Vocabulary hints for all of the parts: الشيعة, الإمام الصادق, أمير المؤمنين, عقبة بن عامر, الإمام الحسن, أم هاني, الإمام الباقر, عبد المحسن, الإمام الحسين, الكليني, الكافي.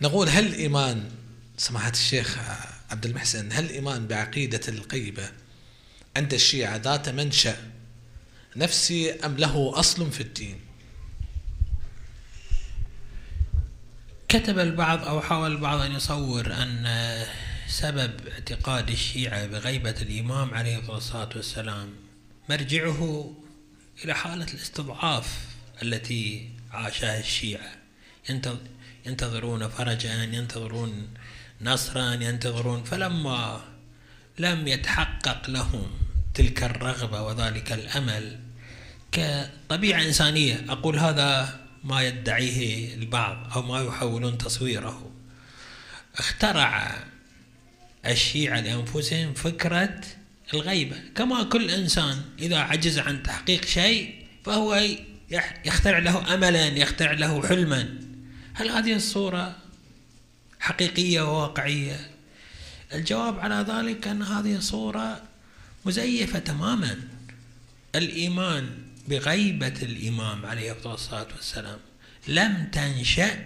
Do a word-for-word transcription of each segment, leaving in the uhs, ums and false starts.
نقول هل الإيمان سماحة الشيخ عبد المحسن، هل الإيمان بعقيدة القيبة عند الشيعة ذات منشأ نفسي أم له أصل في الدين؟ كتب البعض أو حاول البعض أن يصور أن سبب اعتقاد الشيعة بغيبة الإمام عليه الصلاة والسلام مرجعه إلى حالة الاستضعاف التي عاشها الشيعة، ينتظرون فرجا، ينتظرون نصرا، ينتظرون، فلما لم يتحقق لهم تلك الرغبة وذلك الأمل كطبيعة إنسانية، أقول هذا ما يدعيه البعض أو ما يحاولون تصويره، اخترع الشيعة لأنفسهم فكرة الغيبة، كما كل إنسان إذا عجز عن تحقيق شيء فهو يخترع له أملا، يخترع له حلما. هل هذه الصورة حقيقية وواقعية؟ الجواب على ذلك أن هذه صورة مزيفة تماما. الإيمان بغيبة الإمام عليه الصلاة والسلام لم تنشأ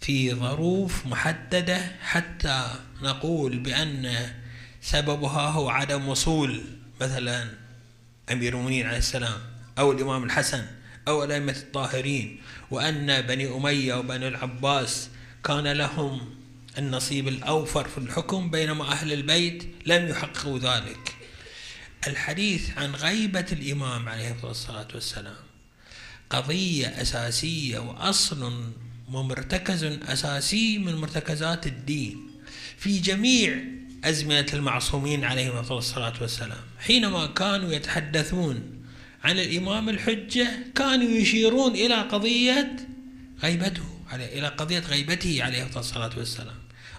في ظروف محددة حتى نقول بأن سببها هو عدم وصول مثلا أمير المؤمنين عليه السلام أو الإمام الحسن أو الأئمة الطاهرين، وأن بني أمية وبني العباس كان لهم النصيب الأوفر في الحكم بينما أهل البيت لم يحققوا ذلك. الحديث عن غيبة الإمام عليه الصلاة والسلام قضية أساسية وأصل ومرتكز أساسي من مرتكزات الدين في جميع أزمنة المعصومين عليهم الصلاة والسلام. حينما كانوا يتحدثون عن الإمام الحجة كانوا يشيرون إلى قضية غيبته، إلى قضية غيبته عليه الصلاة والسلام.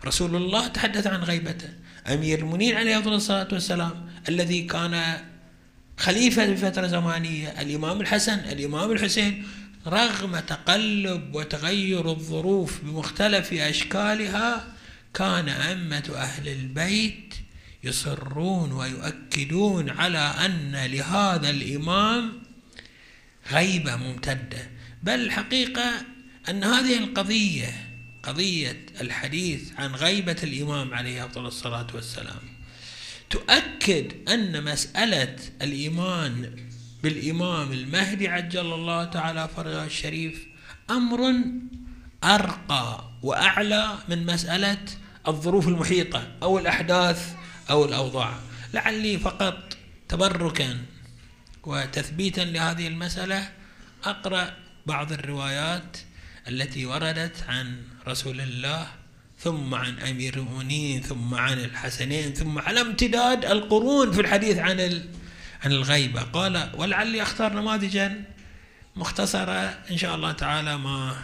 رسول الله تحدث عن غيبته، أمير المؤمنين عليه الصلاة والسلام الذي كان خليفة لفترة زمانية، الإمام الحسن، الإمام الحسين، رغم تقلب وتغير الظروف بمختلف أشكالها كان أمة أهل البيت يصرون ويؤكدون على أن لهذا الإمام غيبة ممتدة. بل الحقيقة أن هذه القضية، قضية الحديث عن غيبة الإمام عليه الصلاة والسلام، تؤكد أن مسألة الإيمان بالإمام المهدي عجل الله تعالى فرجه الشريف أمر أرقى وأعلى من مسألة الظروف المحيطة أو الأحداث أو الأوضاع. لعلي فقط تبركا وتثبيتا لهذه المسألة أقرأ بعض الروايات التي وردت عن رسول الله ثم عن أمير المؤمنين ثم عن الحسنين ثم على امتداد القرون في الحديث عن ال عن الغيبة. قال، ولعلي أختار نماذجا مختصرة إن شاء الله تعالى ما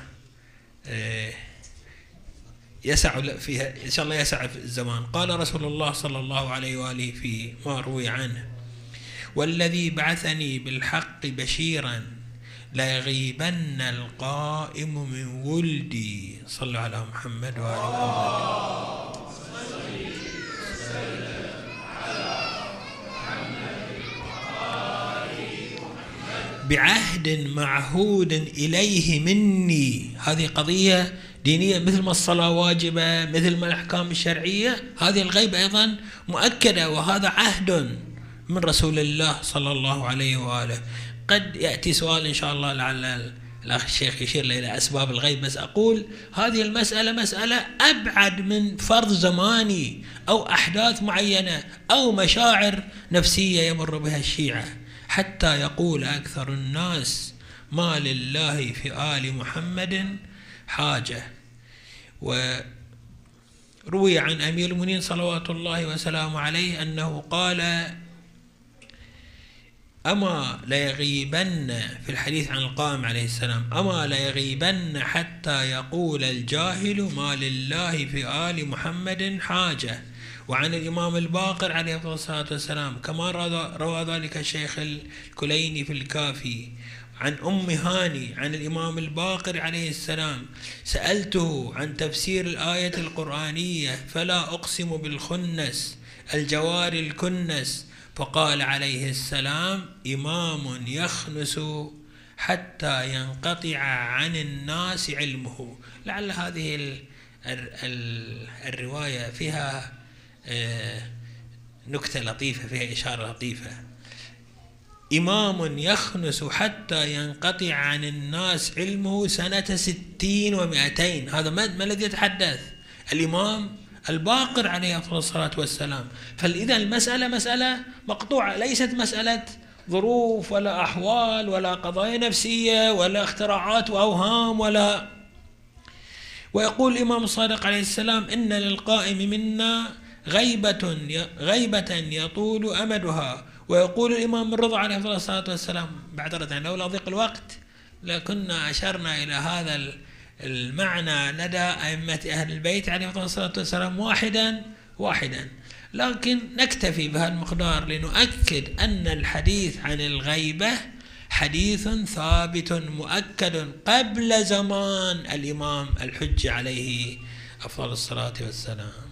يسع فيها إن شاء الله يسع في الزمان. قال رسول الله صلى الله عليه وآله في ما روي عنه: والذي بعثني بالحق بشيرا ليغيبن القائم من ولدي. صلوا على محمد وعلى آله وسلم. بعهد معهود إليه مني، هذه قضية دينية مثل ما الصلاة واجبة، مثل ما الأحكام الشرعية، هذه الغيبة أيضا مؤكدة، وهذا عهد من رسول الله صلى الله عليه وآله. قد يأتي سؤال إن شاء الله لعل الأخ الشيخ يشير إلى أسباب الغيب، بس أقول هذه المسألة مسألة أبعد من فرض زماني أو أحداث معينة أو مشاعر نفسية يمر بها الشيعة حتى يقول أكثر الناس ما لله في آل محمد حاجة. وروي عن أمير المؤمنين صلوات الله وسلامه عليه أنه قال: أما ليغيبن، في الحديث عن القائم عليه السلام، أما ليغيبن حتى يقول الجاهل ما لله في آل محمد حاجة. وعن الإمام الباقر عليه الصلاة والسلام كما روى ذلك الشيخ الكليني في الكافي، عن أم هاني عن الإمام الباقر عليه السلام: سألته عن تفسير الآية القرآنية فلا أقسم بالخنس الجوار الكنس، فقال عليه السلام: إمام يخنس حتى ينقطع عن الناس علمه. لعل هذه الرواية فيها نكتة لطيفة، فيها إشارة لطيفة: إمام يخنس حتى ينقطع عن الناس علمه سنة ستين ومئتين. هذا ما الذي يتحدث الإمام الباقر عليه أفضل الصلاة والسلام. فإذا المسألة مسألة مقطوعة، ليست مسألة ظروف ولا أحوال ولا قضايا نفسية ولا اختراعات وأوهام ولا. ويقول الإمام الصادق عليه السلام: إن للقائم منا غيبة غيبة يطول أمدها. ويقول الإمام الرضا عليه أفضل الصلاة والسلام بعد رضا: لولا ضيق الوقت لكنا أشرنا إلى هذا المعنى لدى أئمة أهل البيت عليه الصلاة والسلام واحدا واحدا. لكن نكتفي بهالمقدار لنؤكد أن الحديث عن الغيبة حديث ثابت مؤكد قبل زمان الإمام الحج عليه أفضل الصلاة والسلام.